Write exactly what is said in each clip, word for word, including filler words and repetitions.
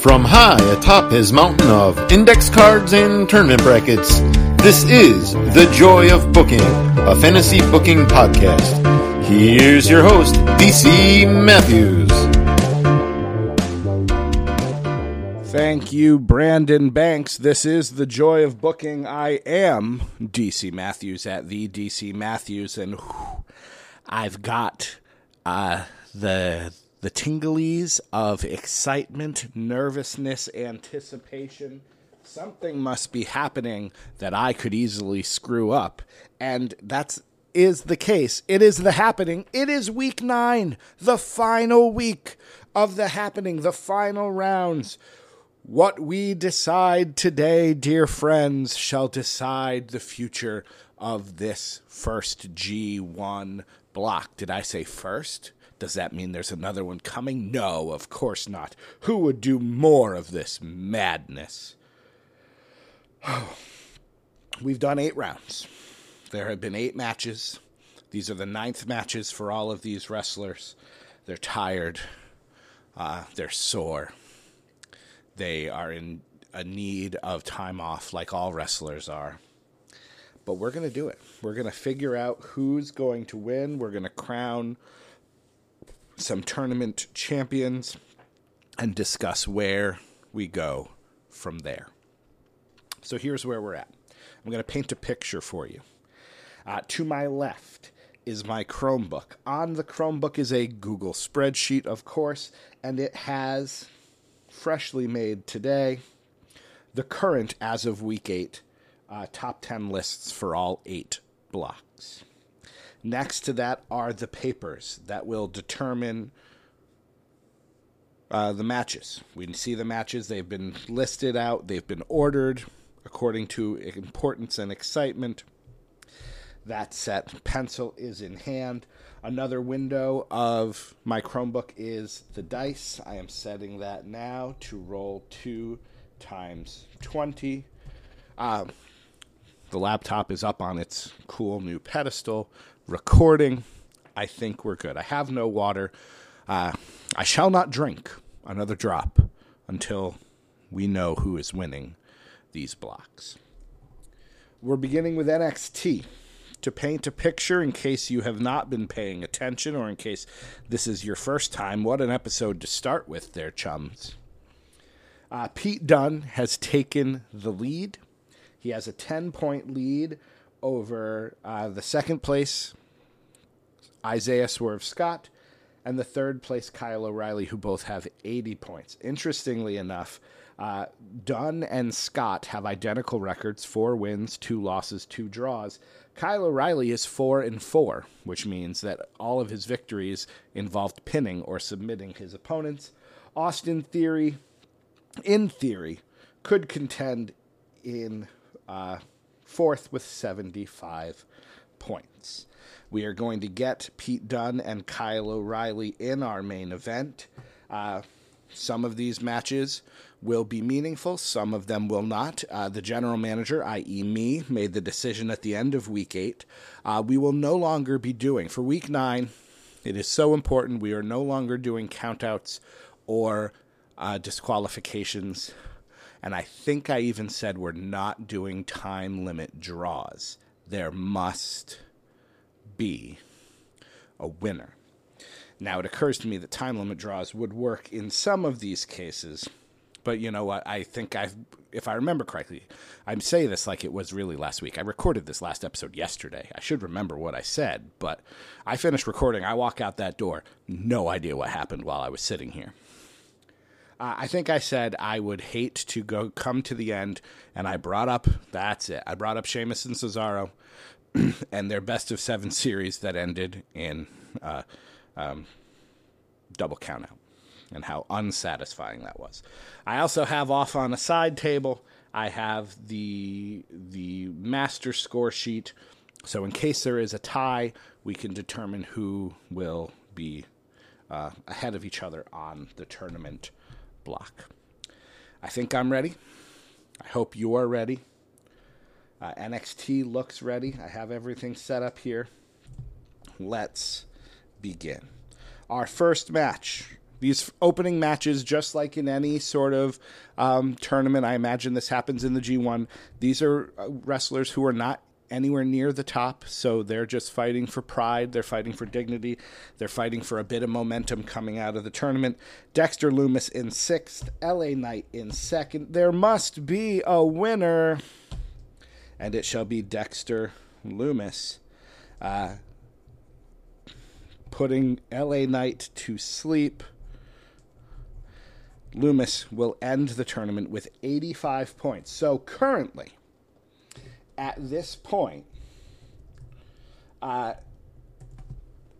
From high atop his mountain of index cards and tournament brackets, this is The Joy of Booking, a fantasy booking podcast. Here's your host, D C Matthews. Thank you, Brandon Banks. This is The Joy of Booking. I am D C Matthews at the D C Matthews, and whew, I've got uh, the... the tinglies of excitement, nervousness, anticipation. Something must be happening that I could easily screw up. And that is the case. It is the happening. It is week nine, the final week of the happening, the final rounds. What we decide today, dear friends, shall decide the future of this first G one block. Did I say first? Does that mean there's another one coming? No, of course not. Who would do more of this madness? Oh. We've done eight rounds. There have been eight matches. These are the ninth matches for all of these wrestlers. They're tired. Uh, they're sore. They are in a need of time off like all wrestlers are. But we're going to do it. We're going to figure out who's going to win. We're going to crown some tournament champions and discuss where we go from there. So here's where we're at. I'm going to paint a picture for you. Uh, to my left is my Chromebook. On the Chromebook is a Google spreadsheet, of course, and it has, freshly made today, the current, as of week eight, uh, top ten lists for all eight blocks. Next to that are the papers that will determine uh, the matches. We see the matches. They've been listed out. They've been ordered according to importance and excitement. That set. Pencil is in hand. Another window of my Chromebook is the dice. I am setting that now to roll two times twenty. Um, the laptop is up on its cool new pedestal. Recording. I think we're good. I have no water. Uh, I shall not drink another drop until we know who is winning these blocks. We're beginning with N X T. To paint a picture, in case you have not been paying attention or in case this is your first time, what an episode to start with there, chums. Uh, Pete Dunne has taken the lead. He has a ten-point lead over uh, the second place Isaiah Swerve Scott, and the third place Kyle O'Reilly, who both have eighty points. Interestingly enough, uh, Dunn and Scott have identical records, four wins, two losses, two draws. Kyle O'Reilly is four and four, which means that all of his victories involved pinning or submitting his opponents. Austin Theory, in theory, could contend in uh, fourth with seventy-five points. We are going to get Pete Dunne and Kyle O'Reilly in our main event. Uh, some of these matches will be meaningful. Some of them will not. Uh, the general manager, that is me, made the decision at the end of week eight. Uh, we will no longer be doing, for week nine, it is so important, we are no longer doing countouts or uh, disqualifications. And I think I even said we're not doing time limit draws. There must be a winner. Now, it occurs to me that time limit draws would work in some of these cases, but you know what? I think I've, if I remember correctly, I'm saying this like it was really last week. I recorded this last episode yesterday. I should remember what I said, but I finished recording. I walk out that door. No idea what happened while I was sitting here. Uh, I think I said I would hate to go come to the end, and I brought up, that's it. I brought up Sheamus and Cesaro and their best of seven series that ended in uh, um, double countout and how unsatisfying that was. I also have off on a side table, I have the the master score sheet. So in case there is a tie, we can determine who will be uh, ahead of each other on the tournament block. I think I'm ready. I hope you are ready. Uh, N X T looks ready. I have everything set up here. Let's begin. Our first match, these opening matches, just like in any sort of um, tournament, I imagine this happens in the G one. These are wrestlers who are not anywhere near the top, so they're just fighting for pride, they're fighting for dignity, they're fighting for a bit of momentum coming out of the tournament. Dexter Lumis in sixth, L A Knight in second. There must be a winner, and it shall be Dexter Lumis, uh, putting L A Knight to sleep. Lumis will end the tournament with eighty-five points. So currently, at this point, uh,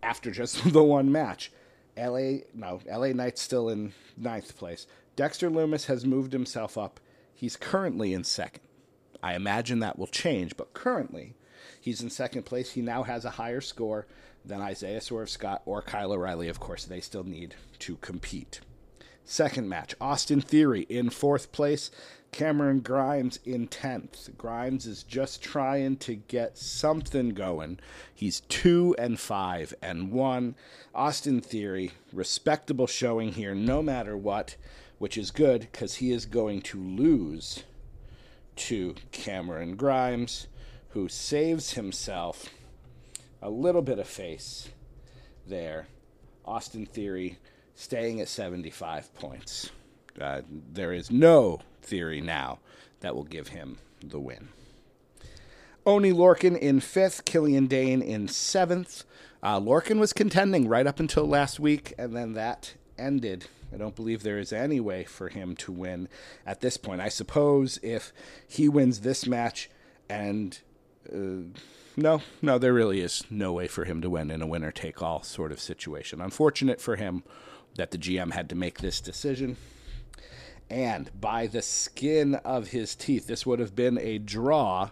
after just the one match, L A no L A Knight's still in ninth place. Dexter Lumis has moved himself up. He's currently in second. I imagine that will change, but currently he's in second place. He now has a higher score than Isaiah Swerve Scott or Kyle O'Reilly. Of course, they still need to compete. Second match, Austin Theory in fourth place, Cameron Grimes in tenth. Grimes is just trying to get something going. He's two and five and one. Austin Theory, respectable showing here no matter what, which is good because he is going to lose to Cameron Grimes, who saves himself a little bit of face there. Austin Theory staying at seventy-five points. Uh, there is no Theory now that will give him the win. Oney Lorcan in fifth, Killian Dane in seventh. Uh, Lorcan was contending right up until last week, and then that ended. I don't believe there is any way for him to win at this point. I suppose if he wins this match and... Uh, No, no, there really is no way for him to win in a winner-take-all sort of situation. Unfortunate for him that the G M had to make this decision. And by the skin of his teeth, this would have been a draw.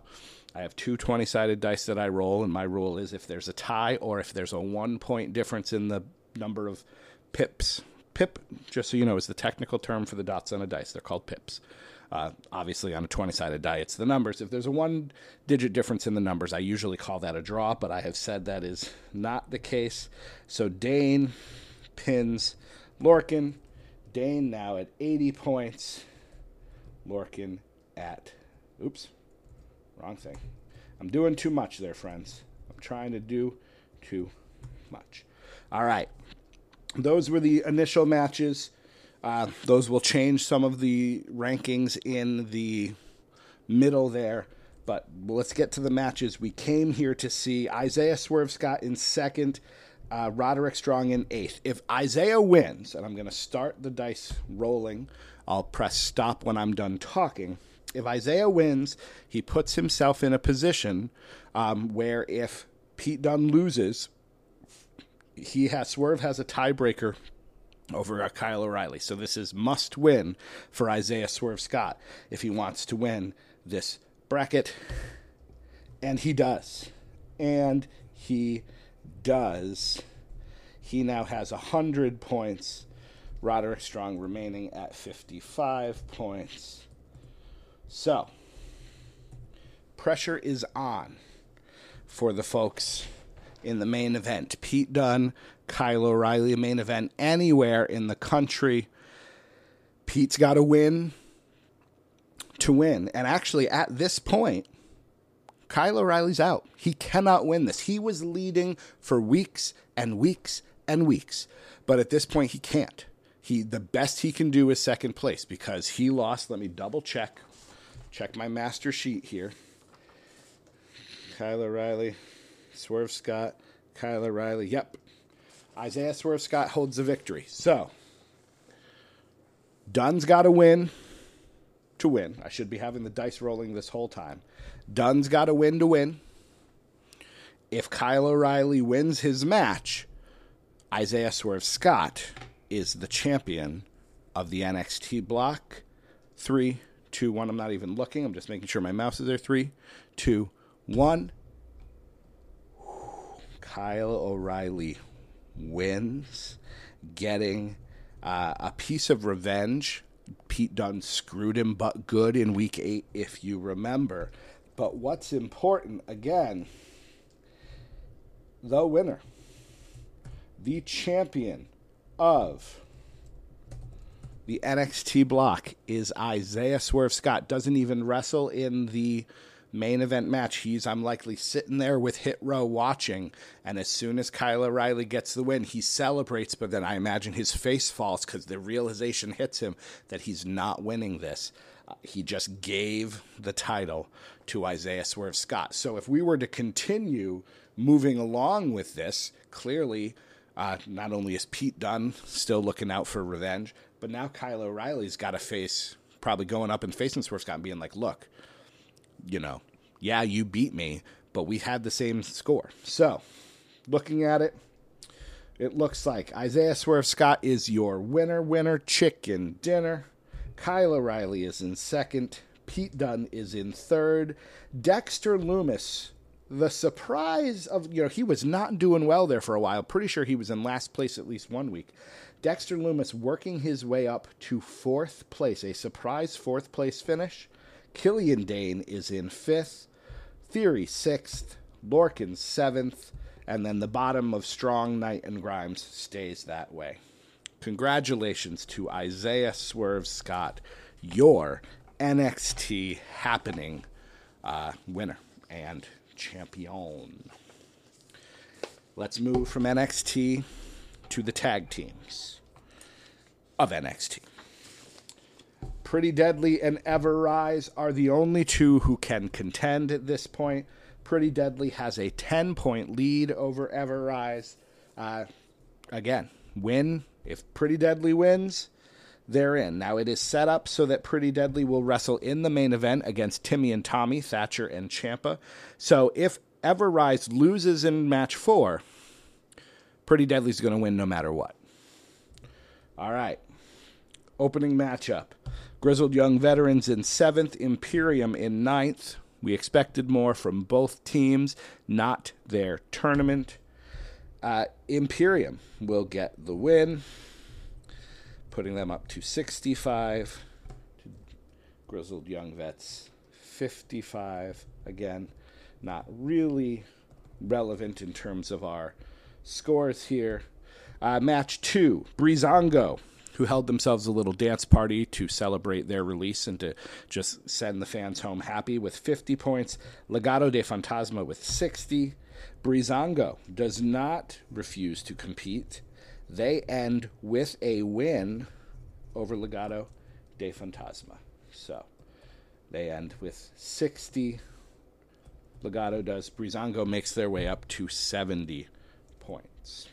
I have two twenty-sided dice that I roll, and my rule is if there's a tie or if there's a one-point difference in the number of pips. Pip, just so you know, is the technical term for the dots on a dice. They're called pips. Uh, obviously, on a twenty-sided die, it's the numbers. If there's a one-digit difference in the numbers, I usually call that a draw, but I have said that is not the case. So Dane pins Lorcan. Dane now at eighty points. Lorcan at... Oops. Wrong thing. I'm doing too much there, friends. I'm trying to do too much. All right. Those were the initial matches. Uh, those will change some of the rankings in the middle there, but let's get to the matches. We came here to see Isaiah Swerve Scott in second, uh, Roderick Strong in eighth. If Isaiah wins, and I'm going to start the dice rolling, I'll press stop when I'm done talking. If Isaiah wins, he puts himself in a position um, where if Pete Dunne loses, he has Swerve has a tiebreaker over Kyle O'Reilly. So this is must win for Isaiah Swerve Scott if he wants to win this bracket. And he does. And he does. He now has one hundred points. Roderick Strong remaining at fifty-five points. So, pressure is on for the folks in the main event. Pete Dunne, Kyle O'Reilly, main event anywhere in the country. Pete's got to win to win. And actually, at this point, Kyle O'Reilly's out. He cannot win this. He was leading for weeks and weeks and weeks. But at this point, he can't. He the best he can do is second place because he lost. Let me double check. Check my master sheet here. Kyle O'Reilly, Swerve Scott, Kyle O'Reilly. Yep. Isaiah Swerve Scott holds the victory. So, Dunne's got to win to win. I should be having the dice rolling this whole time. Dunne's got to win to win. If Kyle O'Reilly wins his match, Isaiah Swerve Scott is the champion of the N X T block. Three, two, one. I'm not even looking. I'm just making sure my mouse is there. Three, two, one. Kyle O'Reilly wins, getting uh, a piece of revenge. Pete Dunne screwed him but good in week eight, if you remember. But what's important, again, the winner, the champion of The N X T block is Isaiah Swerve Scott. Doesn't even wrestle in the main event match. He's, I'm likely, sitting there with Hit Row watching. And as soon as Kyle O'Reilly gets the win, he celebrates. But then I imagine his face falls because the realization hits him that he's not winning this. Uh, he just gave the title to Isaiah Swerve Scott. So if we were to continue moving along with this, clearly, uh, not only is Pete Dunne still looking out for revenge, but now Kyle O'Reilly's got to face, probably going up and facing Swerve Scott and being like, look, you know, yeah, you beat me, but we had the same score. So, looking at it, it looks like Isaiah Swerve Scott is your winner, winner, chicken dinner. Kyle O'Reilly is in second. Pete Dunne is in third. Dexter Lumis, the surprise of, you know, he was not doing well there for a while. Pretty sure he was in last place at least one week. Dexter Lumis working his way up to fourth place, a surprise fourth place finish. Killian Dane is in fifth, Theory sixth, Lorcan seventh, and then the bottom of Strong, Knight, and Grimes stays that way. Congratulations to Isaiah Swerve Scott, your N X T Happening uh, winner and champion. Let's move from N X T to the tag teams of N X T. Pretty Deadly and Ever Rise are the only two who can contend at this point. Pretty Deadly has a ten-point lead over Ever Rise. Uh, again, win. If Pretty Deadly wins, they're in. Now, it is set up so that Pretty Deadly will wrestle in the main event against Timmy and Tommy, Thatcher and Ciampa. So if Ever Rise loses in match four, Pretty Deadly's going to win no matter what. All right. Opening matchup. Grizzled Young Veterans in seventh, Imperium in ninth. We expected more from both teams, not their tournament. Uh, Imperium will get the win, putting them up to sixty-five. Grizzled Young Vets, fifty-five. Again, not really relevant in terms of our scores here. Uh, match two, Breezango, who held themselves a little dance party to celebrate their release and to just send the fans home happy with fifty points. Legado de Fantasma with sixty. Breezango does not refuse to compete. They end with a win over Legado de Fantasma. So they end with sixty. Legado does. Breezango makes their way up to seventy points.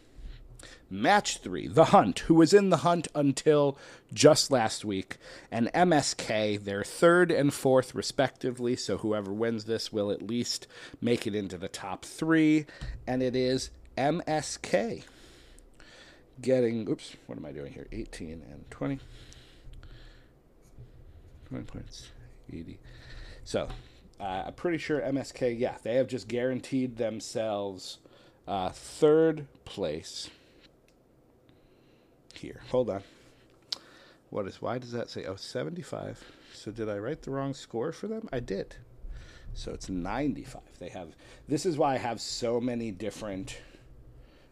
Match three, The Hunt, who was in the hunt until just last week, and M S K, their third and fourth respectively, so whoever wins this will at least make it into the top three, and it is M S K getting, oops, what am I doing here, eighteen and twenty, twenty points, eighty, so uh, I'm pretty sure M S K, yeah, they have just guaranteed themselves uh, third place. Here, hold on. What is, why does that say? Oh, seventy-five. So did I write the wrong score for them? I did. So it's ninety-five. They have, this is why I have so many different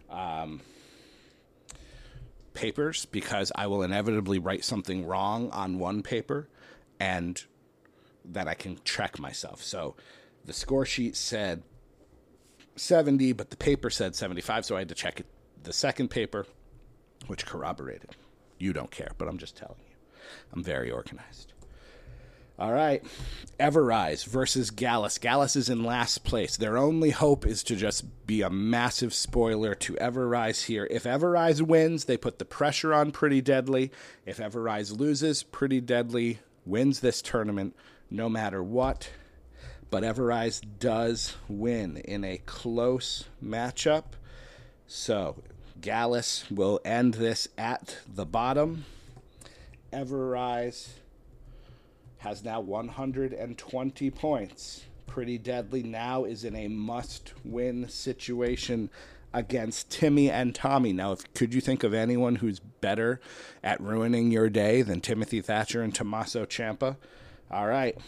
um, papers, because I will inevitably write something wrong on one paper and that I can check myself. So the score sheet said seventy, but the paper said seventy-five. So I had to check it, the second paper, which corroborated. You don't care, but I'm just telling you. I'm very organized. All right. Ever Rise versus Gallus. Gallus is in last place. Their only hope is to just be a massive spoiler to Ever Rise here. If Ever Rise wins, they put the pressure on Pretty Deadly. If Ever Rise loses, Pretty Deadly wins this tournament no matter what. But Ever Rise does win in a close matchup. So Gallus will end this at the bottom. Ever Rise has now one hundred twenty points. Pretty Deadly now is in a must-win situation against Timmy and Tommy. Now, if, could you think of anyone who's better at ruining your day than Timothy Thatcher and Tommaso Ciampa? All right.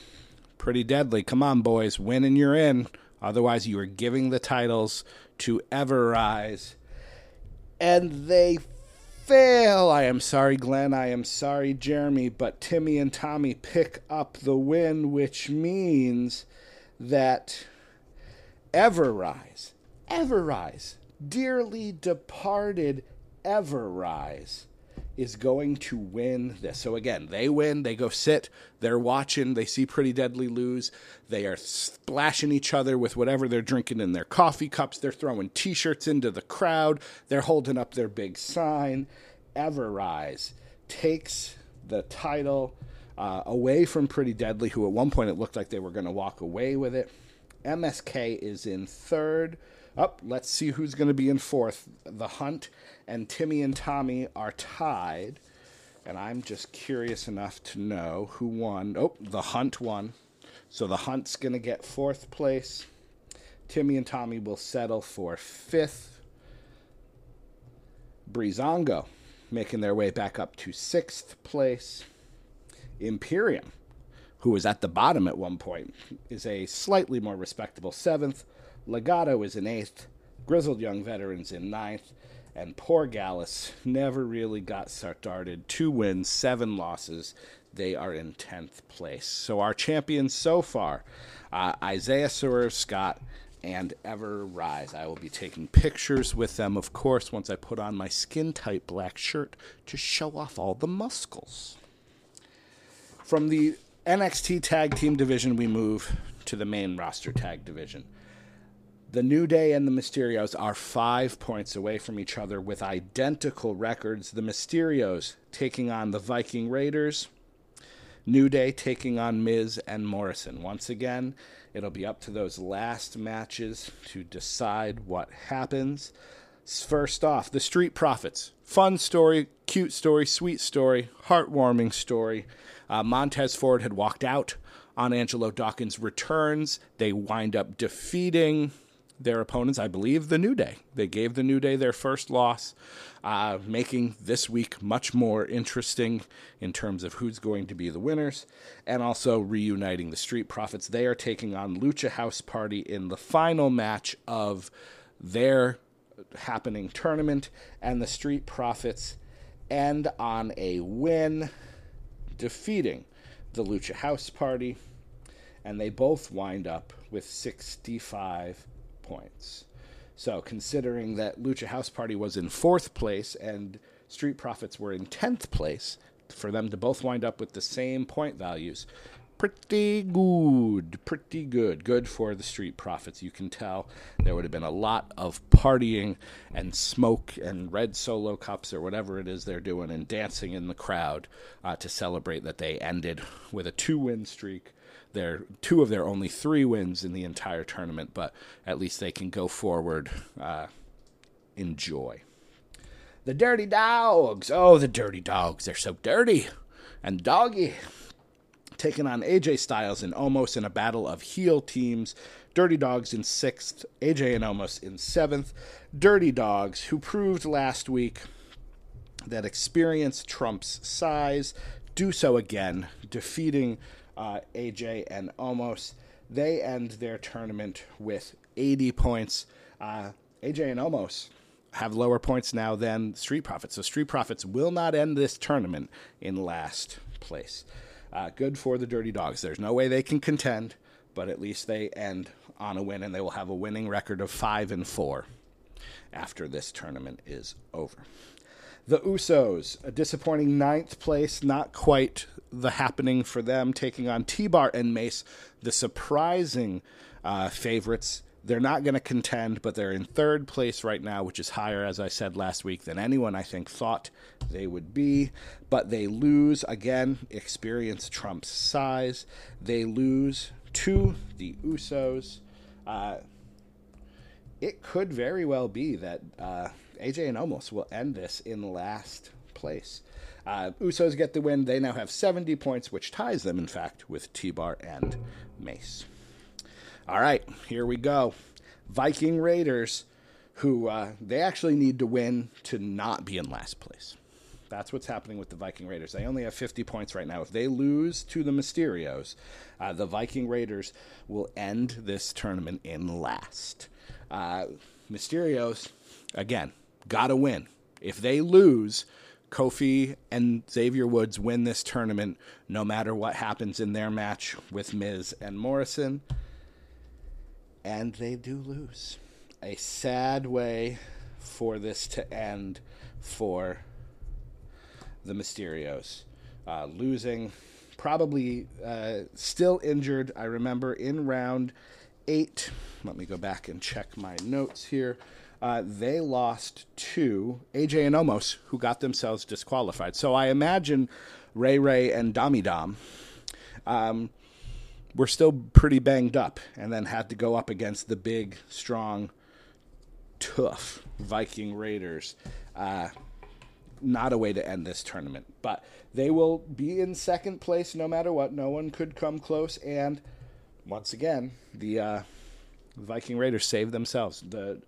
Pretty Deadly. Come on, boys. Win and you're in. Otherwise, you are giving the titles to Ever Rise. And they fail. I am sorry, Glenn. I am sorry, Jeremy. But Timmy and Tommy pick up the win, which means that Ever Rise, Ever Rise, dearly departed Ever Rise is going to win this. So again, they win, they go sit, they're watching, they see Pretty Deadly lose, they are splashing each other with whatever they're drinking in their coffee cups, they're throwing t-shirts into the crowd, they're holding up their big sign. Ever Rise takes the title uh, away from Pretty Deadly, who at one point it looked like they were going to walk away with it. M S K is in third. Up, oh, let's see who's going to be in fourth. The Hunt and Timmy and Tommy are tied. And I'm just curious enough to know who won. Oh, the Hunt won. So the Hunt's going to get fourth place. Timmy and Tommy will settle for fifth. Breezango making their way back up to sixth place. Imperium, who was at the bottom at one point, is a slightly more respectable seventh. Legato is in eighth, Grizzled Young Veterans in ninth, and poor Gallus never really got started. Two wins, seven losses. They are in tenth place. So our champions so far, uh, Isaiah Swerve Scott and Ever Rise. I will be taking pictures with them, of course, once I put on my skin-tight black shirt to show off all the muscles. From the N X T Tag Team Division, we move to the main roster Tag Division. The New Day and the Mysterios are five points away from each other with identical records. The Mysterios taking on the Viking Raiders. New Day taking on Miz and Morrison. Once again, it'll be up to those last matches to decide what happens. First off, the Street Profits. Fun story, cute story, sweet story, heartwarming story. Uh, Montez Ford had walked out on Angelo Dawkins' returns. They wind up defeating their opponents, I believe, the New Day. They gave the New Day their first loss, uh, making this week much more interesting in terms of who's going to be the winners, and also reuniting the Street Profits. They are taking on Lucha House Party in the final match of their happening tournament, and the Street Profits end on a win, defeating the Lucha House Party, and they both wind up with sixty-five points. So considering that Lucha House Party was in fourth place and Street Profits were in tenth place, for them to both wind up with the same point values, pretty good, pretty good. Good for the Street Profits. You can tell there would have been a lot of partying and smoke and red solo cups or whatever it is they're doing and dancing in the crowd uh, to celebrate that they ended with a two-win streak. They're two of their only three wins in the entire tournament, but at least they can go forward uh, in joy. The Dirty Dogs. Oh, the Dirty Dogs. They're so dirty and doggy. Taking on A J Styles and Omos in a battle of heel teams. Dirty Dogs in sixth, A J and Omos in seventh. Dirty Dogs, who proved last week that experience trumps size, do so again, defeating uh, A J and Omos. They end their tournament with eighty points. Uh, A J and Omos have lower points now than Street Profits, so Street Profits will not end this tournament in last place. Uh, good for the Dirty Dogs. There's no way they can contend, but at least they end on a win, and they will have a winning record of five and four after this tournament is over. The Usos, a disappointing ninth place, not quite the happening for them, taking on T-Bar and Mace, the surprising uh, favorites. They're not going to contend, but they're in third place right now, which is higher, as I said last week, than anyone I think thought they would be. But they lose, again, experience trumps size. They lose to the Usos. Uh, it could very well be that uh, A J and Omos will end this in last place. Uh, Usos get the win. They now have seventy points, which ties them, in fact, with T-Bar and Mace. All right, here we go. Viking Raiders, who uh, they actually need to win to not be in last place. That's what's happening with the Viking Raiders. They only have fifty points right now. If they lose to the Mysterios, uh, the Viking Raiders will end this tournament in last. Uh, Mysterios, again, got to win. If they lose, Kofi and Xavier Woods win this tournament no matter what happens in their match with Miz and Morrison. And they do lose. A sad way for this to end for the Mysterios. Uh, losing, probably uh, still injured, I remember, in round eight. Let me go back and check my notes here. Uh, they lost to A J and Omos, who got themselves disqualified. So I imagine Ray Ray and Dami Dom um, were still pretty banged up and then had to go up against the big, strong, tough Viking Raiders. Uh, not a way to end this tournament. But they will be in second place no matter what. No one could come close. And once again, the uh, Viking Raiders saved themselves. The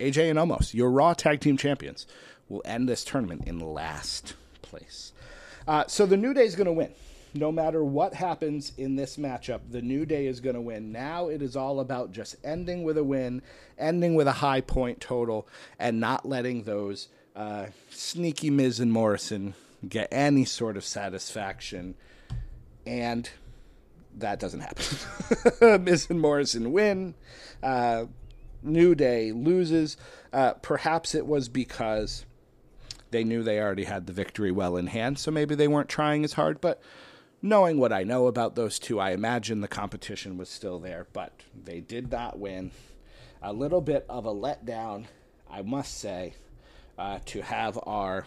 A J and Omos, your Raw Tag Team Champions, will end this tournament in last place. Uh, so the New Day is going to win. No matter what happens in this matchup, the New Day is going to win. Now it is all about just ending with a win, ending with a high point total, and not letting those uh, sneaky Miz and Morrison get any sort of satisfaction. And that doesn't happen. Miz and Morrison win. Uh, New Day loses. Uh, perhaps it was because they knew they already had the victory well in hand, so maybe they weren't trying as hard. But knowing what I know about those two, I imagine the competition was still there, but they did not win. A little bit of a letdown, I must say, uh, to have our,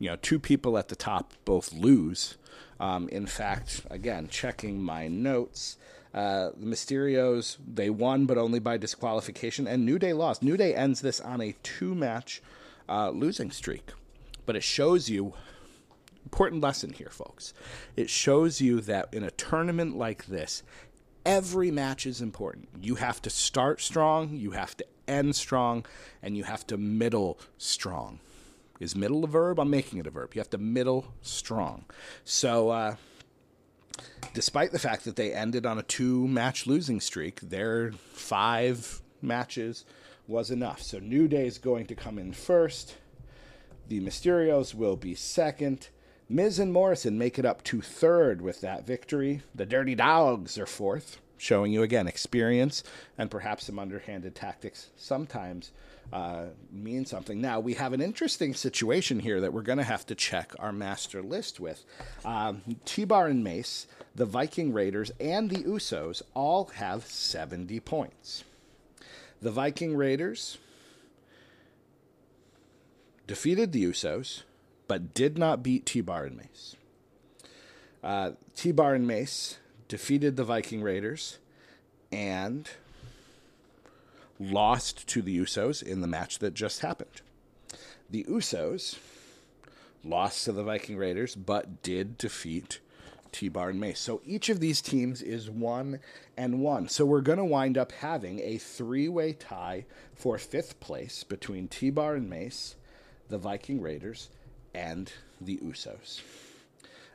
you know, two people at the top both lose. Um, in fact, again, checking my notes, Uh, the Mysterios, they won, but only by disqualification, and New Day lost. New Day ends this on a two-match uh, losing streak. But it shows you, important lesson here, folks. It shows you that in a tournament like this, every match is important. You have to start strong, you have to end strong, and you have to middle strong. Is middle a verb? I'm making it a verb. You have to middle strong. So, uh... despite the fact that they ended on a two-match losing streak, their five matches was enough. So New Day is going to come in first. The Mysterios will be second. Miz and Morrison make it up to third with that victory. The Dirty Dogs are fourth, showing you, again, experience and perhaps some underhanded tactics sometimes uh, mean something. Now, we have an interesting situation here that we're going to have to check our master list with. Um, T-Bar and Mace, the Viking Raiders, and the Usos all have seventy points. The Viking Raiders defeated the Usos, but did not beat T-Bar and Mace. Uh, T-Bar and Mace defeated the Viking Raiders, and lost to the Usos in the match that just happened. The Usos lost to the Viking Raiders, but did defeat T-Bar and Mace. So each of these teams is one and one. So we're going to wind up having a three-way tie for fifth place between T-Bar and Mace, the Viking Raiders, and the Usos.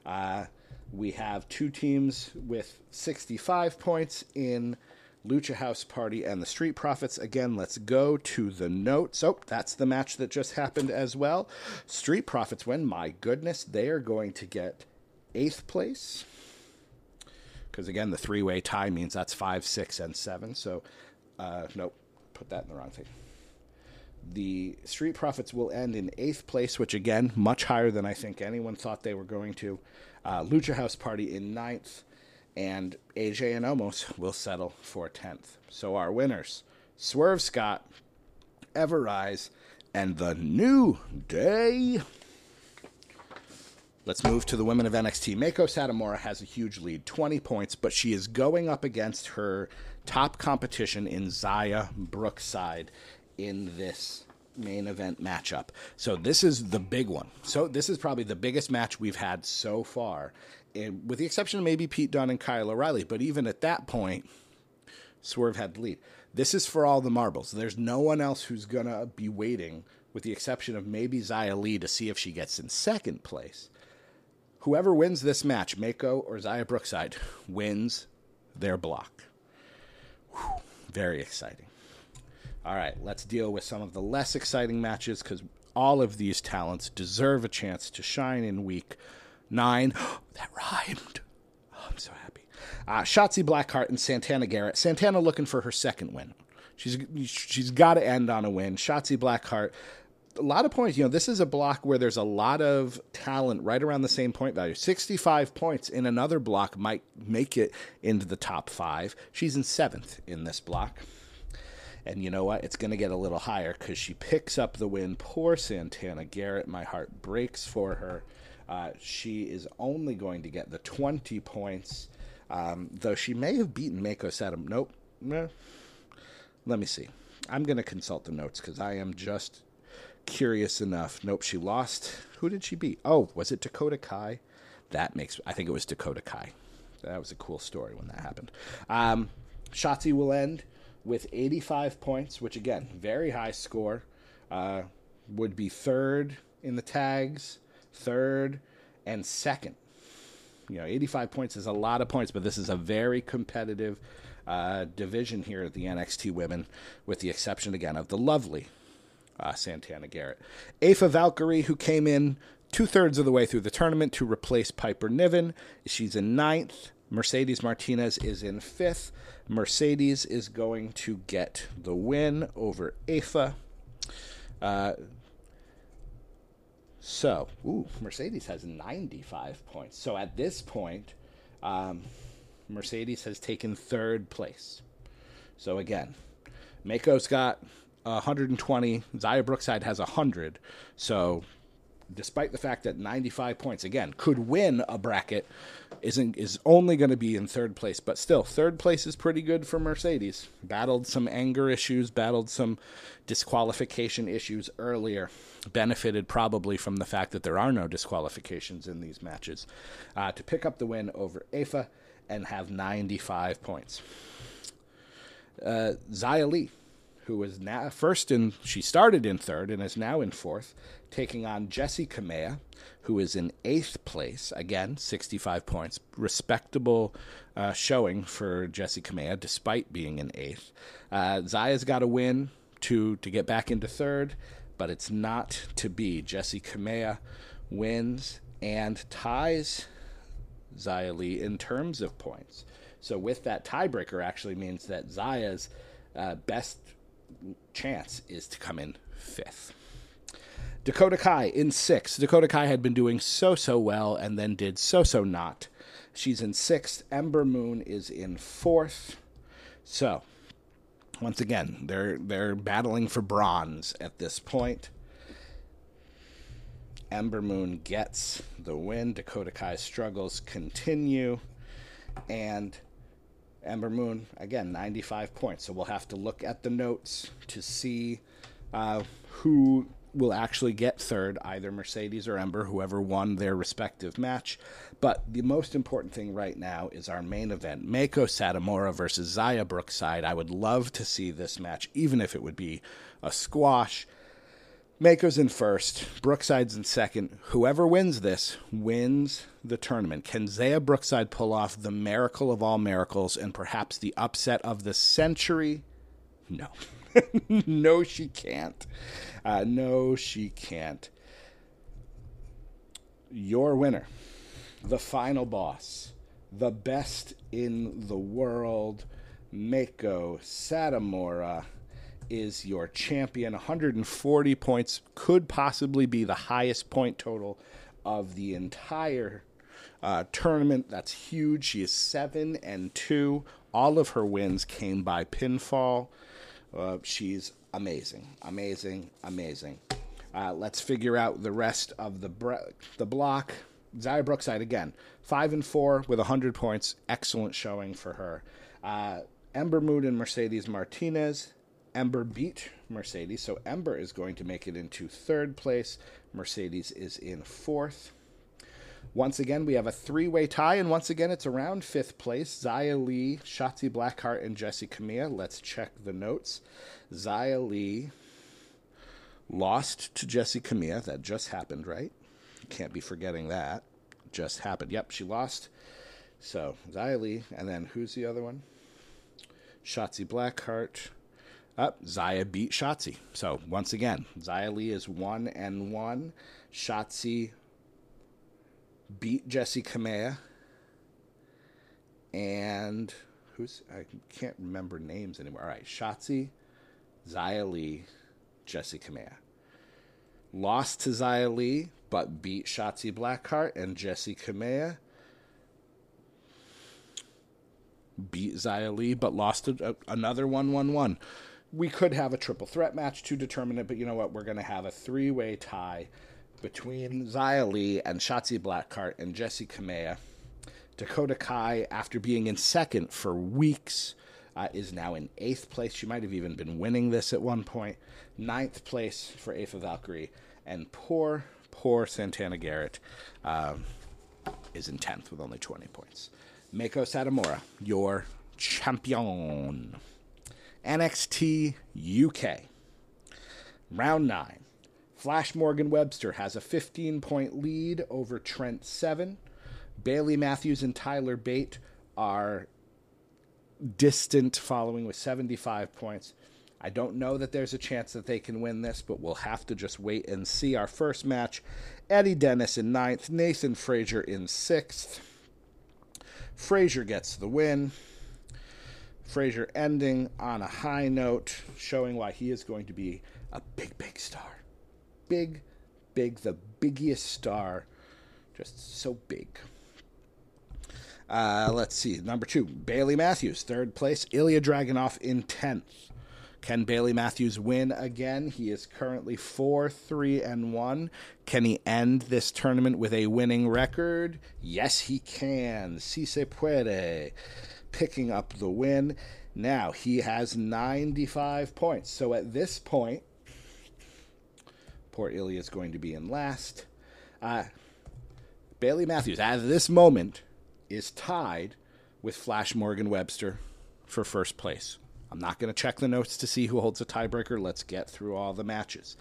Uh... We have two teams with sixty-five points in Lucha House Party and the Street Profits. Again, let's go to the notes. Oh, that's the match that just happened as well. Street Profits win. My goodness, they are going to get eighth place. Because, again, the three-way tie means that's five, six, and seven. So, uh, nope, put that in the wrong thing. The Street Profits will end in eighth place, which, again, much higher than I think anyone thought they were going to. Uh, Lucha House Party in ninth, and A J and Omos will settle for tenth. So our winners, Swerve Scott, Ever Rise, and the New Day. Let's move to the women of N X T. Mako Satomura has a huge lead, twenty points, but she is going up against her top competition in Zaya Brookside in this main event matchup. So this is the big one. So this is probably the biggest match we've had so far, and with the exception of maybe Pete Dunne and Kyle O'Reilly, but even at that point, Swerve had the lead. This is for all the marbles. There's no one else who's going to be waiting, with the exception of maybe Xia Li, to see if she gets in second place. Whoever wins this match, Mako or Zaya Brookside, wins their block. Whew, very exciting. All right, let's deal with some of the less exciting matches, because all of these talents deserve a chance to shine in week nine. That rhymed. Oh, I'm so happy. Uh, Shotzi Blackheart and Santana Garrett. Santana looking for her second win. She's she's got to end on a win. Shotzi Blackheart. A lot of points. You know, this is a block where there's a lot of talent right around the same point value. sixty-five points in another block might make it into the top five. She's in seventh in this block. And you know what? It's going to get a little higher because she picks up the win. Poor Santana Garrett. My heart breaks for her. Uh, she is only going to get the twenty points, um, though she may have beaten Mako Satomura. Nope. Nah. Let me see. I'm going to consult the notes because I am just curious enough. Nope, she lost. Who did she beat? Oh, was it Dakota Kai? That makes... I think it was Dakota Kai. That was a cool story when that happened. Um, Shotzi will end with eighty-five points, which, again, very high score. Uh, would be third in the tags, third, and second. You know, eighty-five points is a lot of points, but this is a very competitive uh, division here at the N X T Women, with the exception, again, of the lovely Uh, Santana Garrett. Afa Valkyrie, who came in two-thirds of the way through the tournament to replace Piper Niven. She's in ninth. Mercedes Martinez is in fifth. Mercedes is going to get the win over Afa. Uh, so, ooh, Mercedes has ninety-five points. So at this point, um, Mercedes has taken third place. So again, Mako's got one hundred twenty. Zaya Brookside has one hundred. So despite the fact that ninety-five points, again, could win a bracket, isn't is only going to be in third place. But still, third place is pretty good for Mercedes. Battled some anger issues, battled some disqualification issues earlier. Benefited probably from the fact that there are no disqualifications in these matches. Uh, to pick up the win over Afa and have ninety-five points. Uh, Zaya Lee, who is now first in, she started in third and is now in fourth, taking on Jessi Kamea, who is in eighth place. Again, sixty-five points. Respectable uh, showing for Jessi Kamea, despite being in eighth. Uh, Zaya's got a win to, to get back into third, but it's not to be. Jessi Kamea wins and ties Zaya Lee in terms of points. So with that, tiebreaker actually means that Zaya's uh, best chance is to come in fifth. Dakota Kai in sixth. Dakota Kai had been doing so, so well and then did so, so not. She's in sixth. Ember Moon is in fourth. So, once again, they're they're battling for bronze at this point. Ember Moon gets the win. Dakota Kai's struggles continue. And Ember Moon, again, ninety-five points. So we'll have to look at the notes to see uh, who will actually get third, either Mercedes or Ember, whoever won their respective match. But the most important thing right now is our main event, Mako Satomura versus Zaya Brookside. I would love to see this match, even if it would be a squash. Mako's in first, Brookside's in second. Whoever wins this wins the tournament. Can Zaya Brookside pull off the miracle of all miracles and perhaps the upset of the century? No. No, she can't. Uh, no, she can't. Your winner, the final boss, the best in the world, Mako Satomura, is your champion. one hundred forty points, could possibly be the highest point total of the entire uh, tournament. That's huge. She is seven and two. All of her wins came by pinfall. Uh, she's amazing, amazing, amazing. Uh, let's figure out the rest of the bre- the block. Zaya Brookside again, five and four with one hundred points. Excellent showing for her. Uh, Ember Moon and Mercedes Martinez. Ember beat Mercedes, so Ember is going to make it into third place. Mercedes is in fourth. Once again, we have a three-way tie, and once again, it's around fifth place. Zaya Lee, Shotzi Blackheart, and Jessi Kamea. Let's check the notes. Zaya Lee lost to Jessi Kamea. That just happened, right? Can't be forgetting that. Just happened. Yep, she lost. So, Zaya Lee, and then who's the other one? Shotzi Blackheart. Uh, Zaya beat Shotzi. So once again, Zaya Lee is one and one. Shotzi beat Jessi Kamea. And who's, I can't remember names anymore. All right, Shotzi, Zaya Lee, Jessi Kamea. Lost to Zaya Lee, but beat Shotzi Blackheart, and Jessi Kamea beat Zaya Lee, but lost a, a, another one one one. We could have a triple threat match to determine it, but you know what? We're going to have a three-way tie between Zaya Lee and Shotzi Blackheart and Jessi Kamea. Dakota Kai, after being in second for weeks, uh, is now in eighth place. She might have even been winning this at one point. Ninth place for Afa Valkyrie. And poor, poor Santana Garrett uh, is in tenth with only twenty points. Mako Satomura, your champion. N X T U K. Round nine. Flash Morgan Webster has a fifteen-point lead over Trent Seven. Bailey Matthews and Tyler Bate are distant following with seventy-five points. I don't know that there's a chance that they can win this, but we'll have to just wait and see. Our first match, Eddie Dennis in ninth, Nathan Frazer in sixth. Frazer gets the win. Frazer ending on a high note, showing why he is going to be a big, big star. Big, big, the biggest star. Just so big. Uh, let's see. Number two, Bailey Matthews, third place. Ilya Dragunov in tenth. Can Bailey Matthews win again? He is currently four three and one. Can he end this tournament with a winning record? Yes, he can. Si se puede. Picking up the win. Now, he has ninety-five points. So at this point, poor Ilya is going to be in last. Uh, Bailey Matthews, at this moment, is tied with Flash Morgan Webster for first place. I'm not going to check the notes to see who holds a tiebreaker. Let's get through all the matches.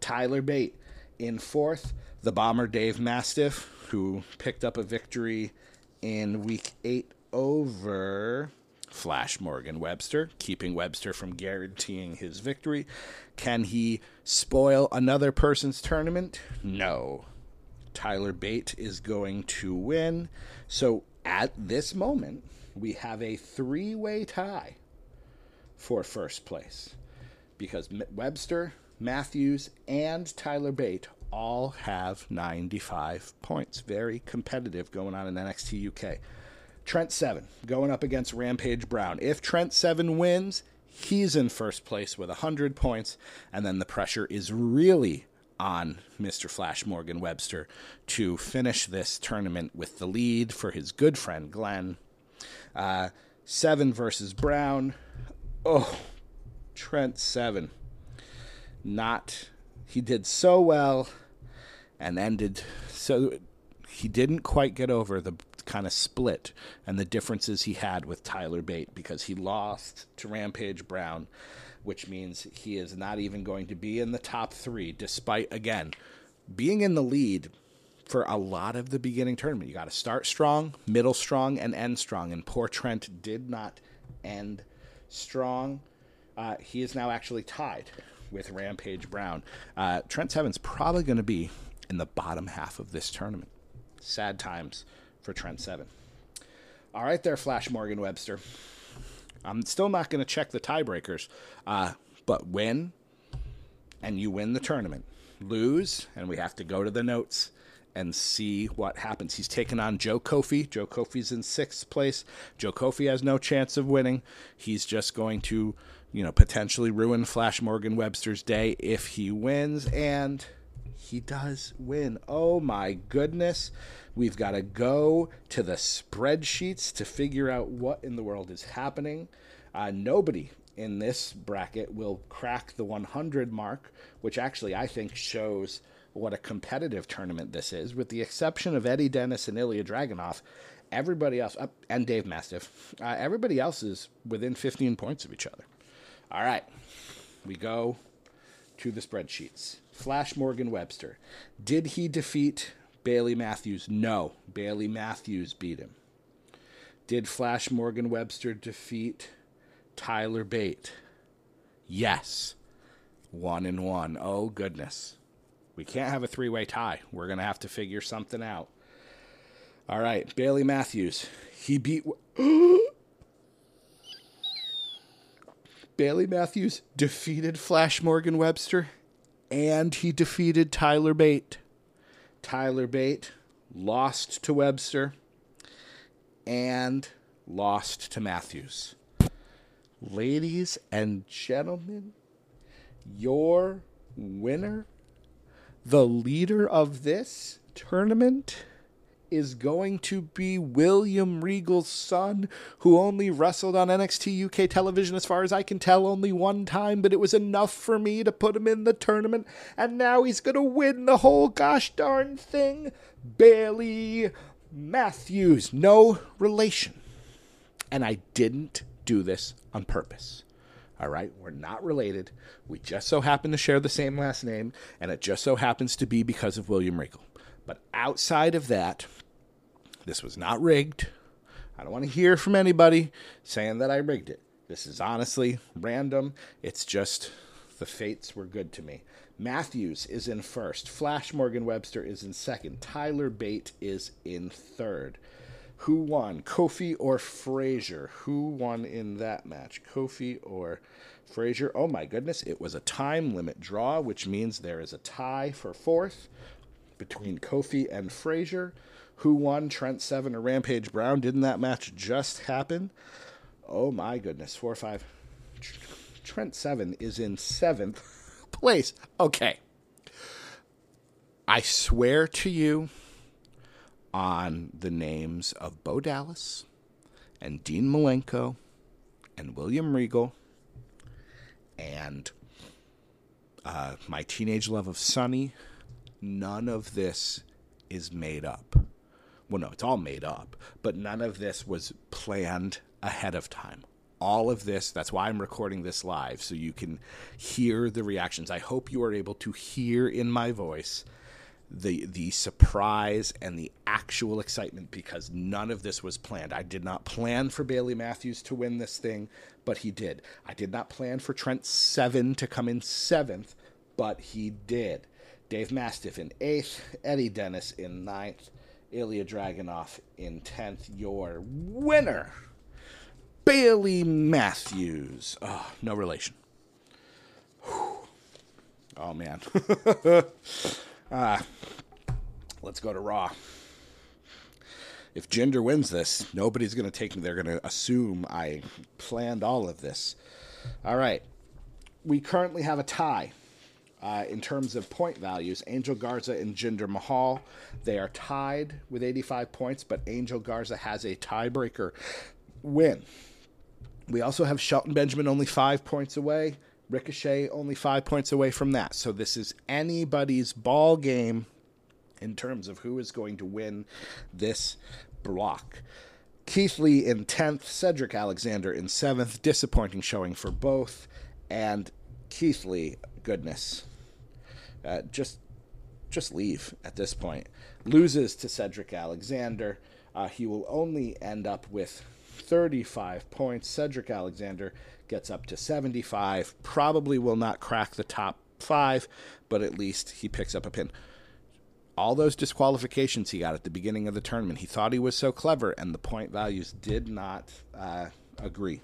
Tyler Bate in fourth. The Bomber Dave Mastiff, who picked up a victory in week eight over Flash Morgan Webster, keeping Webster from guaranteeing his victory. Can he spoil another person's tournament? No. Tyler Bate is going to win. So at this moment, we have a three-way tie for first place, because Webster, Matthews, and Tyler Bate all have ninety-five points. Very competitive going on in N X T U K. Trent Seven going up against Rampage Brown. If Trent Seven wins, he's in first place with one hundred points, and then the pressure is really on Mister Flash Morgan Webster to finish this tournament with the lead for his good friend Glenn. Uh, Seven versus Brown. Oh, Trent Seven. Not, he did so well and ended, so he didn't quite get over the kind of split and the differences he had with Tyler Bate, because he lost to Rampage Brown, which means he is not even going to be in the top three, despite, again, being in the lead for a lot of the beginning tournament. You got to start strong, middle strong, and end strong. And poor Trent did not end strong. Uh, he is now actually tied with Rampage Brown. Uh, Trent Seven's probably going to be in the bottom half of this tournament. Sad times for Trent Seven. All right there, Flash Morgan Webster. I'm still not going to check the tiebreakers, uh, but win, and you win the tournament. Lose, and we have to go to the notes and see what happens. He's taken on Joe Coffey. Joe Coffey's in sixth place. Joe Coffey has no chance of winning. He's just going to, you know, potentially ruin Flash Morgan Webster's day if he wins, and he does win. Oh, my goodness. We've got to go to the spreadsheets to figure out what in the world is happening. Uh, nobody in this bracket will crack the one hundred mark, which actually I think shows what a competitive tournament this is. With the exception of Eddie Dennis and Ilya Dragunov, everybody else, uh, and Dave Mastiff, uh, everybody else is within fifteen points of each other. All right, we go to the spreadsheets. Flash Morgan Webster. Did he defeat Bailey Matthews? No. Bailey Matthews beat him. Did Flash Morgan Webster defeat Tyler Bate? Yes. One and one. Oh, goodness. We can't have a three-way tie. We're going to have to figure something out. All right. Bailey Matthews. He beat... Bailey Matthews defeated Flash Morgan Webster, and he defeated Tyler Bate. Tyler Bate lost to Webster and lost to Matthews. Ladies and gentlemen, your winner, the leader of this tournament, is going to be William Regal's son, who only wrestled on N X T U K television, as far as I can tell, only one time, but it was enough for me to put him in the tournament, and now he's going to win the whole gosh darn thing. Bailey Matthews, no relation. And I didn't do this on purpose. All right, we're not related. We just so happen to share the same last name, and it just so happens to be because of William Regal. But outside of that, this was not rigged. I don't want to hear from anybody saying that I rigged it. This is honestly random. It's just the fates were good to me. Matthews is in first. Flash Morgan Webster is in second. Tyler Bate is in third. Who won? Kofi or Frazier? Who won in that match? Kofi or Frazier? Oh, my goodness. It was a time limit draw, which means there is a tie for fourth between Kofi and Frazier. Who won? Trent Seven or Rampage Brown? Didn't that match just happen? Oh my goodness. Four or five. Trent Seven is in seventh place. Okay. I swear to you on the names of Bo Dallas and Dean Malenko and William Regal and uh, my teenage love of Sonny, none of this is made up. Well, no, it's all made up, but none of this was planned ahead of time. All of this, that's why I'm recording this live, so you can hear the reactions. I hope you are able to hear in my voice the the surprise and the actual excitement, because none of this was planned. I did not plan for Bailey Matthews to win this thing, but he did. I did not plan for Trent Seven to come in seventh, but he did. Dave Mastiff in eighth, Eddie Dennis in ninth, Ilya Dragunov in tenth. Your winner, Bailey Matthews. Oh, no relation. Whew. Oh, man. uh, let's go to Raw. If Jinder wins this, nobody's going to take me. They're going to assume I planned all of this. All right. We currently have a tie. Uh, in terms of point values, Angel Garza and Jinder Mahal, they are tied with eighty-five points, but Angel Garza has a tiebreaker win. We also have Shelton Benjamin only five points away, Ricochet only five points away from that. So this is anybody's ball game in terms of who is going to win this block. Keith Lee in tenth, Cedric Alexander in seventh, disappointing showing for both, and Keith Lee, goodness, uh, just just leave at this point. Loses to Cedric Alexander. Uh, he will only end up with thirty-five points. Cedric Alexander gets up to seventy-five. Probably will not crack the top five, but at least he picks up a pin. All those disqualifications he got at the beginning of the tournament, he thought he was so clever, and the point values did not uh, agree.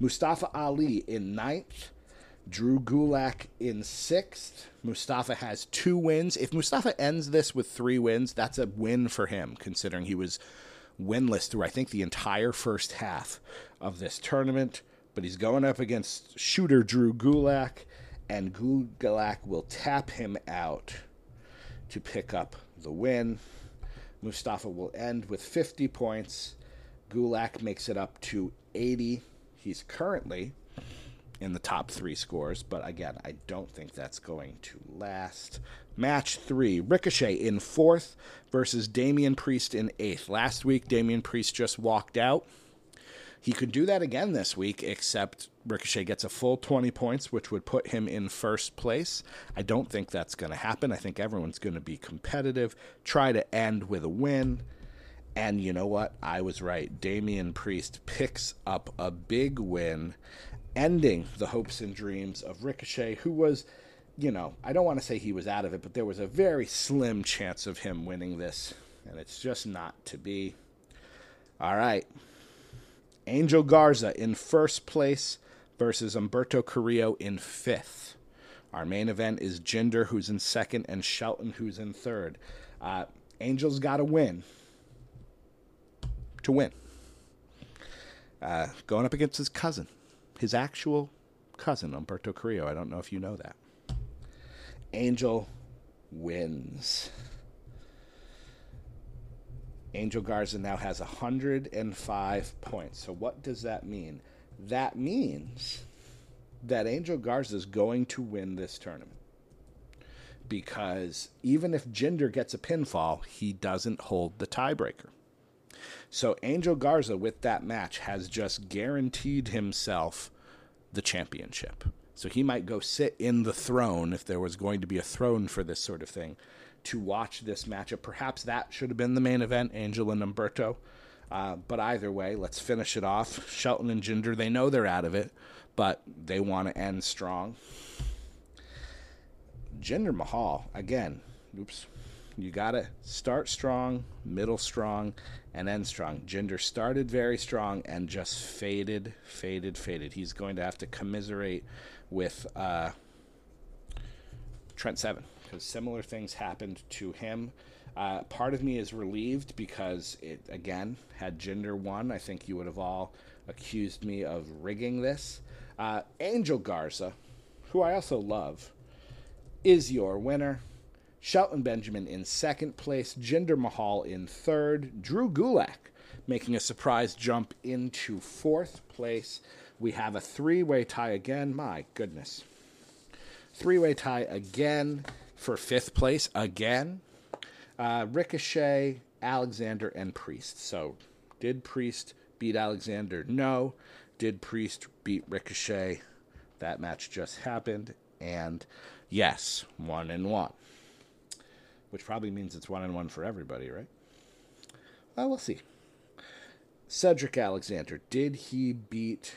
Mustafa Ali in ninth. Drew Gulak in sixth. Mustafa has two wins. If Mustafa ends this with three wins, that's a win for him, considering he was winless through, I think, the entire first half of this tournament. But he's going up against shooter Drew Gulak, and Gulak will tap him out to pick up the win. Mustafa will end with fifty points. Gulak makes it up to eighty. He's currently in the top three scores, but again, I don't think that's going to last. Match three, Ricochet in fourth versus Damian Priest in eighth. Last week, Damian Priest just walked out. He could do that again this week, except Ricochet gets a full twenty points, which would put him in first place. I don't think that's going to happen. I think everyone's going to be competitive, try to end with a win. And you know what? I was right. Damian Priest picks up a big win ending the hopes and dreams of Ricochet, who was, you know, I don't want to say he was out of it, but there was a very slim chance of him winning this, and it's just not to be. All right. Angel Garza in first place versus Humberto Carrillo in fifth. Our main event is Jinder, who's in second, and Shelton, who's in third. Uh, Angel's got to win to win. Uh, going up against his cousin, his actual cousin, Humberto Carrillo. I don't know if you know that. Angel wins. Angel Garza now has one hundred five points. So what does that mean? That means that Angel Garza is going to win this tournament, because even if Jinder gets a pinfall, he doesn't hold the tiebreaker. So Angel Garza, with that match, has just guaranteed himself the championship. So he might go sit in the throne, if there was going to be a throne for this sort of thing, to watch this matchup. Perhaps that should have been the main event, Angel and Humberto. Uh, but either way, let's finish it off. Shelton and Jinder, they know they're out of it, but they want to end strong. Jinder Mahal, again, oops, you got to start strong, middle strong, and end strong. Jinder started very strong and just faded, faded, faded. He's going to have to commiserate with uh, Trent Seven, because similar things happened to him. Uh, part of me is relieved because, it again, had Jinder won, I think you would have all accused me of rigging this. Uh, Angel Garza, who I also love, is your winner. Shelton Benjamin in second place. Jinder Mahal in third. Drew Gulak making a surprise jump into fourth place. We have a three-way tie again. My goodness. Three-way tie again for fifth place again. Uh, Ricochet, Alexander, and Priest. So did Priest beat Alexander? No. Did Priest beat Ricochet? That match just happened. And yes, one and one. Which probably means it's one and one for everybody, right? Well, we'll see. Cedric Alexander, did he beat...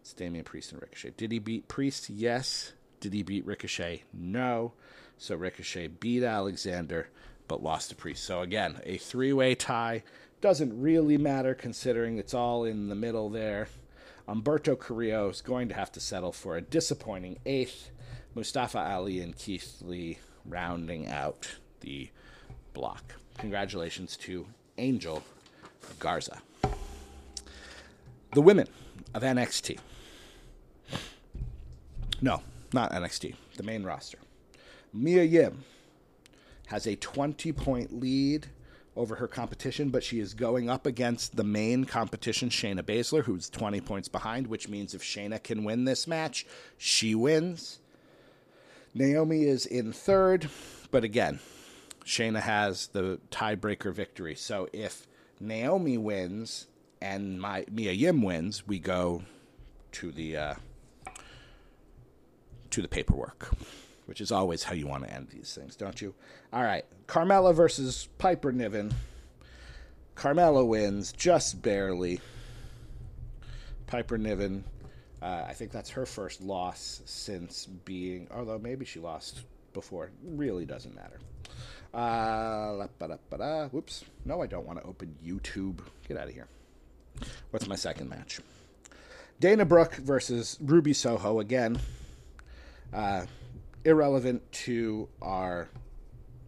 It's Damian Priest and Ricochet. Did he beat Priest? Yes. Did he beat Ricochet? No. So Ricochet beat Alexander, but lost to Priest. So again, a three-way tie. Doesn't really matter, considering it's all in the middle there. Humberto Carrillo is going to have to settle for a disappointing eighth. Mustafa Ali and Keith Lee rounding out the block. Congratulations to Angel Garza. The women of N X T. No, not N X T. The main roster. Mia Yim has a twenty-point lead over her competition, but she is going up against the main competition, Shayna Baszler, who's twenty points behind, which means if Shayna can win this match, she wins. Naomi is in third, but again, Shayna has the tiebreaker victory. So if Naomi wins and my, Mia Yim wins, we go to the uh, to the paperwork, which is always how you want to end these things, don't you? All right, Carmella versus Piper Niven. Carmella wins, just barely. Piper Niven, uh, I think that's her first loss since being, although maybe she lost before. Really doesn't matter. Uh, la, ba, da, ba, da. Whoops. No, I don't want to open YouTube. Get out of here. What's my second match? Dana Brooke versus Ruby Soho again. Uh... Irrelevant to our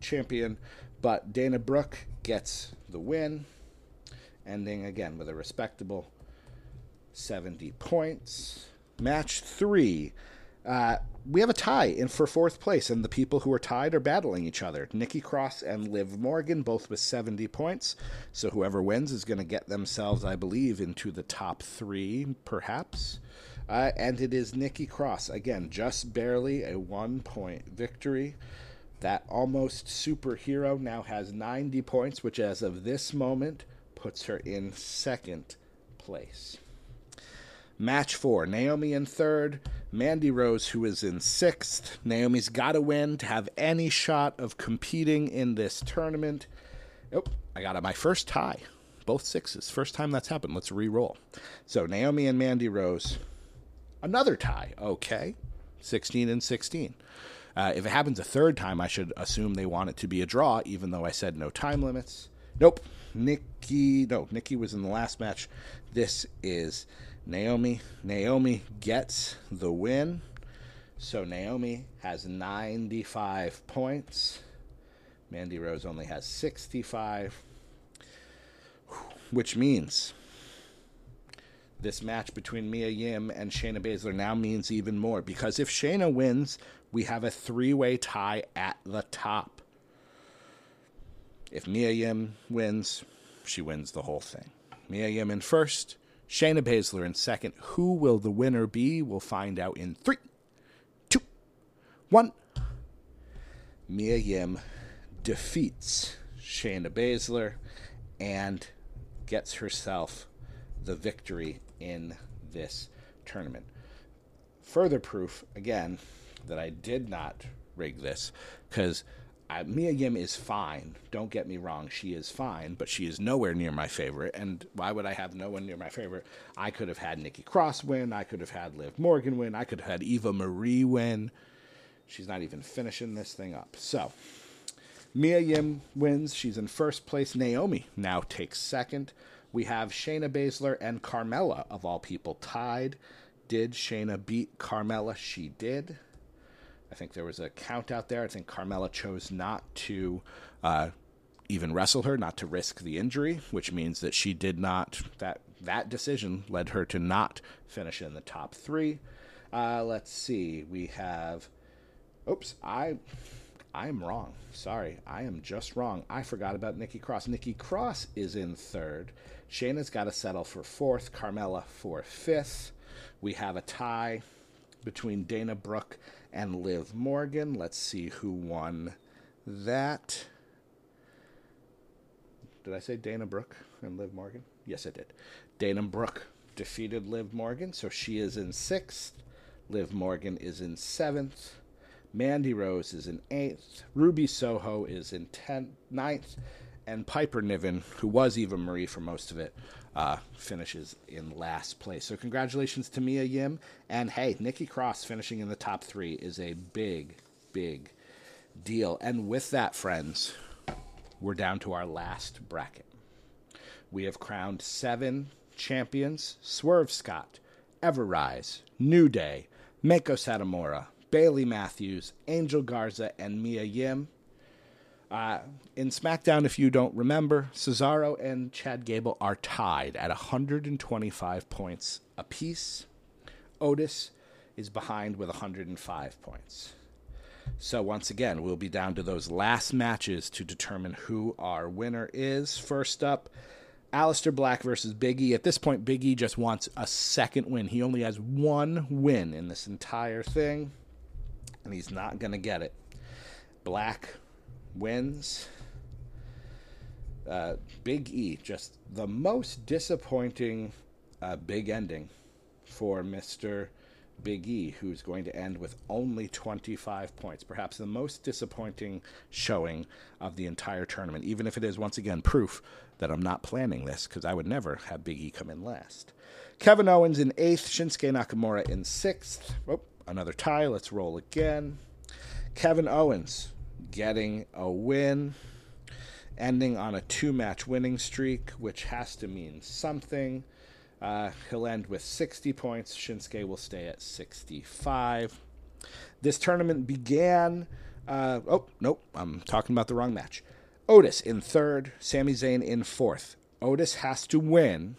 champion, but Dana Brooke gets the win, ending again with a respectable seventy points. Match three. Uh, we have a tie in for fourth place, and the people who are tied are battling each other. Nikki Cross and Liv Morgan, both with seventy points. So whoever wins is going to get themselves, I believe, into the top three, perhaps. Uh, and it is Nikki Cross. Again, just barely a one-point victory. That almost superhero now has ninety points, which as of this moment puts her in second place. Match four. Naomi in third. Mandy Rose, who is in sixth. Naomi's got to win to have any shot of competing in this tournament. Oh, I got it. My first tie. Both sixes. First time that's happened. Let's re-roll. So Naomi and Mandy Rose Another tie. Okay. sixteen and sixteen. Uh, if it happens a third time, I should assume they want it to be a draw, even though I said no time limits. Nope. Nikki. No, Nikki was in the last match. This is Naomi. Naomi gets the win. So Naomi has ninety-five points. Mandy Rose only has sixty-five. Which means this match between Mia Yim and Shayna Baszler now means even more, because if Shayna wins, we have a three-way tie at the top. If Mia Yim wins, she wins the whole thing. Mia Yim in first, Shayna Baszler in second. Who will the winner be? We'll find out in three, two, one. Mia Yim defeats Shayna Baszler and gets herself the victory in this tournament. Further proof, again, that I did not rig this, because Mia Yim is fine. Don't get me wrong. She is fine, but she is nowhere near my favorite. And why would I have no one near my favorite? I could have had Nikki Cross win. I could have had Liv Morgan win. I could have had Eva Marie win. She's not even finishing this thing up. So Mia Yim wins. She's in first place. Naomi now takes second. We have Shayna Baszler and Carmella, of all people, tied. Did Shayna beat Carmella? She did. I think there was a count out there. I think Carmella chose not to uh, even wrestle her, not to risk the injury, which means that she did not, that that decision led her to not finish in the top three. Uh, let's see. We have, oops, I... I'm wrong. Sorry. I am just wrong. I forgot about Nikki Cross. Nikki Cross is in third. Shayna's got to settle for fourth. Carmella for fifth. We have a tie between Dana Brooke and Liv Morgan. Let's see who won that. Did I say Dana Brooke and Liv Morgan? Yes, I did. Dana Brooke defeated Liv Morgan, so she is in sixth. Liv Morgan is in seventh. Mandy Rose is in eighth, Ruby Soho is in ten, ninth, and Piper Niven, who was Eva Marie for most of it, uh, finishes in last place. So congratulations to Mia Yim, and hey, Nikki Cross finishing in the top three is a big, big deal. And with that, friends, we're down to our last bracket. We have crowned seven champions: Swerve Scott, Ever Rise, New Day, Mako Satomura, Bailey Matthews, Angel Garza, and Mia Yim. Uh, in SmackDown, if you don't remember, Cesaro and Chad Gable are tied at one hundred twenty-five points apiece. Otis is behind with one hundred five points. So once again, we'll be down to those last matches to determine who our winner is. First up, Aleister Black versus Big E. At this point, Big E just wants a second win. He only has one win in this entire thing, and he's not going to get it. Black wins. Uh, Big E, just the most disappointing uh, big ending for Mister Big E, who's going to end with only twenty-five points. Perhaps the most disappointing showing of the entire tournament, even if it is, once again, proof that I'm not planning this, because I would never have Big E come in last. Kevin Owens in eighth, Shinsuke Nakamura in sixth. Oh. Another tie. Let's roll again. Kevin Owens getting a win, ending on a two-match winning streak, which has to mean something. Uh, he'll end with sixty points. Shinsuke will stay at sixty-five. This tournament began... Uh, oh, nope. I'm talking about the wrong match. Otis in third. Sami Zayn in fourth. Otis has to win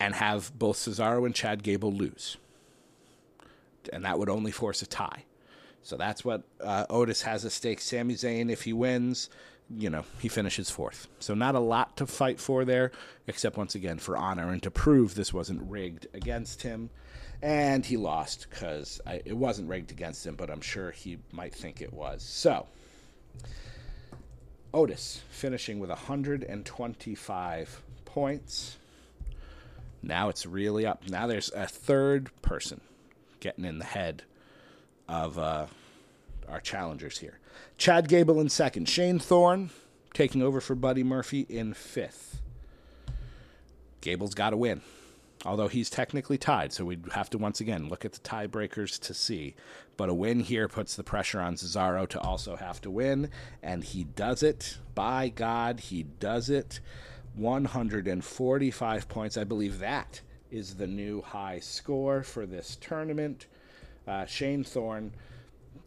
and have both Cesaro and Chad Gable lose, and that would only force a tie. So that's what uh, Otis has at stake. Sami Zayn, if he wins, you know, he finishes fourth. So not a lot to fight for there, except once again for honor and to prove this wasn't rigged against him. And he lost because it wasn't rigged against him, but I'm sure he might think it was. So Otis finishing with one hundred twenty-five points. Now it's really up. Now there's a third person getting in the head of uh, our challengers here. Chad Gable in second. Shane Thorne taking over for Buddy Murphy in fifth. Gable's got to win. Although he's technically tied, so we'd have to once again look at the tiebreakers to see. But a win here puts the pressure on Cesaro to also have to win, and he does it. By God, he does it. one hundred forty-five points. I believe that is the new high score for this tournament. Uh, Shane Thorne,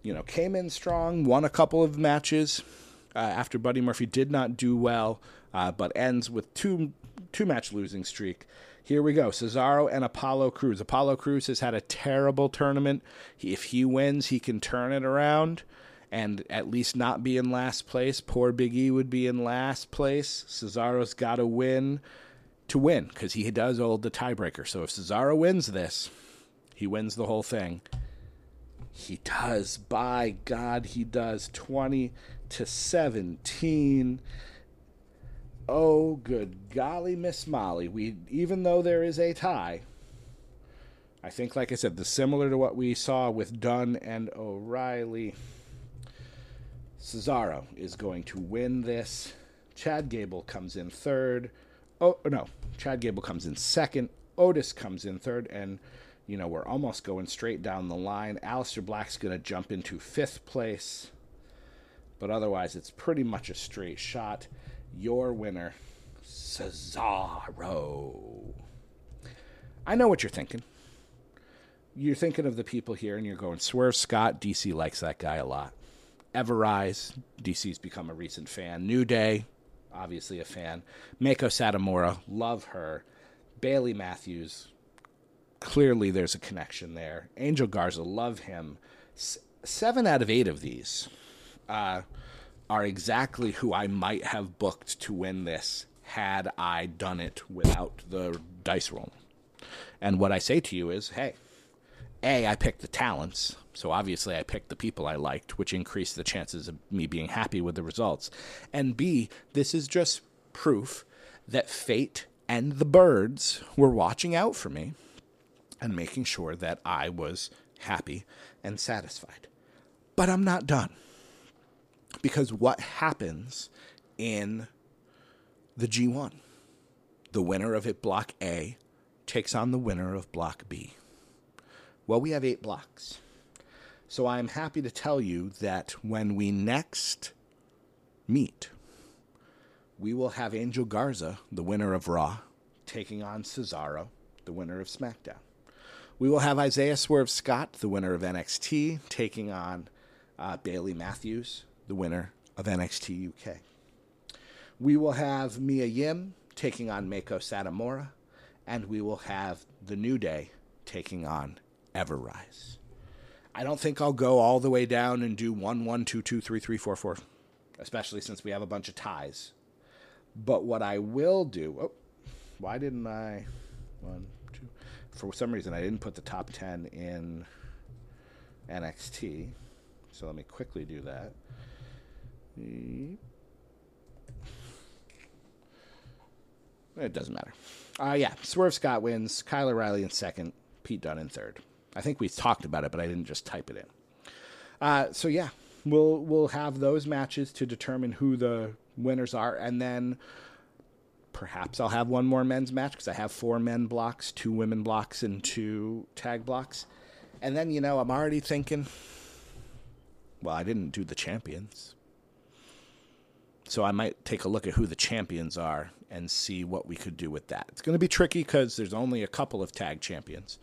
you know, came in strong, won a couple of matches uh, after Buddy Murphy did not do well, uh, but ends with two two match losing streak. Here we go, Cesaro and Apollo Crews. Apollo Crews has had a terrible tournament. He, if he wins, he can turn it around and at least not be in last place. Poor Big E would be in last place. Cesaro's got to win to win because he does hold the tiebreaker. So if Cesaro wins this, he wins the whole thing. He does. By God, he does. twenty to seventeen. Oh, good golly, Miss Molly. We, even though there is a tie, I think, like I said, the similar to what we saw with Dunn and O'Reilly, Cesaro is going to win this. Chad Gable comes in third. Oh, no. Chad Gable comes in second. Otis comes in third. And, you know, we're almost going straight down the line. Aleister Black's going to jump into fifth place. But otherwise, it's pretty much a straight shot. Your winner, Cesaro. I know what you're thinking. You're thinking of the people here, and you're going, Swerve Scott, D C likes that guy a lot. Ever Rise, D C's become a recent fan. New Day, obviously a fan. Mako Satomura, love her. Bailey Matthews, clearly there's a connection there. Angel Garza, love him. S- seven out of eight of these Uh are exactly who I might have booked to win this had I done it without the dice roll. And what I say to you is, hey, A, I picked the talents, so obviously I picked the people I liked, which increased the chances of me being happy with the results. And B, this is just proof that fate and the birds were watching out for me and making sure that I was happy and satisfied. But I'm not done. Because what happens in the G one? The winner of it, Block A, takes on the winner of Block B. Well, we have eight blocks. So I am happy to tell you that when we next meet, we will have Angel Garza, the winner of Raw, taking on Cesaro, the winner of SmackDown. We will have Isaiah Swerve Scott, the winner of N X T, taking on uh, Bailey Matthews, the winner of N X T U K. We will have Mia Yim taking on Mako Satomura, and we will have The New Day taking on Ever Rise. I don't think I'll go all the way down and do one, one, two, two, three, three, four, four, especially since we have a bunch of ties. But what I will do... Oh, why didn't I... One, two... For some reason, I didn't put the top ten in N X T. So let me quickly do that. It doesn't matter. Uh, yeah, Swerve Scott wins, Kyle O'Reilly in second, Pete Dunne in third. I think we talked about it, but I didn't just type it in. Uh, so yeah, we'll we'll have those matches to determine who the winners are, and then perhaps I'll have one more men's match because I have four men blocks, two women blocks, and two tag blocks. And then, you know, I'm already thinking, well, I didn't do the champions. So I might take a look at who the champions are and see what we could do with that. It's going to be tricky because there's only a couple of tag champions.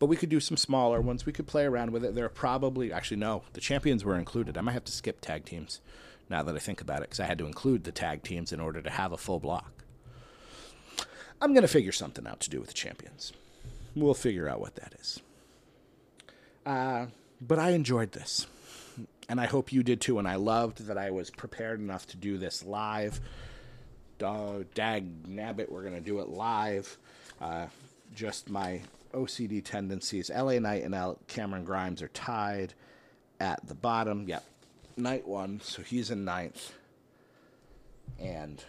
But we could do some smaller ones. We could play around with it. There are probably... Actually, no. The champions were included. I might have to skip tag teams now that I think about it because I had to include the tag teams in order to have a full block. I'm going to figure something out to do with the champions. We'll figure out what that is. Uh, but I enjoyed this. And I hope you did too, and I loved that I was prepared enough to do this live. Dog, dag, nabbit, we're going to do it live. Uh, just my O C D tendencies. L A Knight and L- Cameron Grimes are tied at the bottom. Yep, Knight won, so he's in ninth. And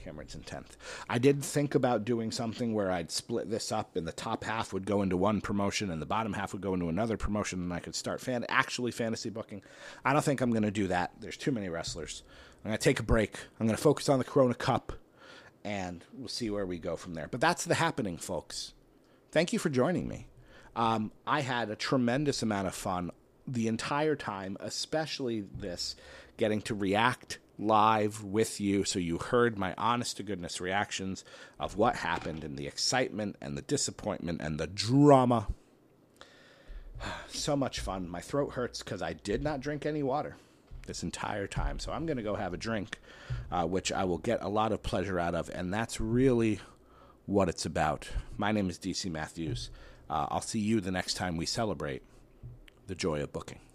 Cameron's in tenth. I did think about doing something where I'd split this up and the top half would go into one promotion and the bottom half would go into another promotion and I could start fan actually fantasy booking. I don't think I'm going to do that. There's too many wrestlers. I'm going to take a break. I'm going to focus on the Corona Cup and we'll see where we go from there. But that's the happening, folks. Thank you for joining me. Um, I had a tremendous amount of fun the entire time, especially this, getting to react live with you. So you heard my honest to goodness reactions of what happened and the excitement and the disappointment and the drama. So much fun. My throat hurts because I did not drink any water this entire time. So I'm going to go have a drink, uh, which I will get a lot of pleasure out of. And that's really what it's about. My name is D C Matthews. Uh, I'll see you the next time we celebrate the joy of booking.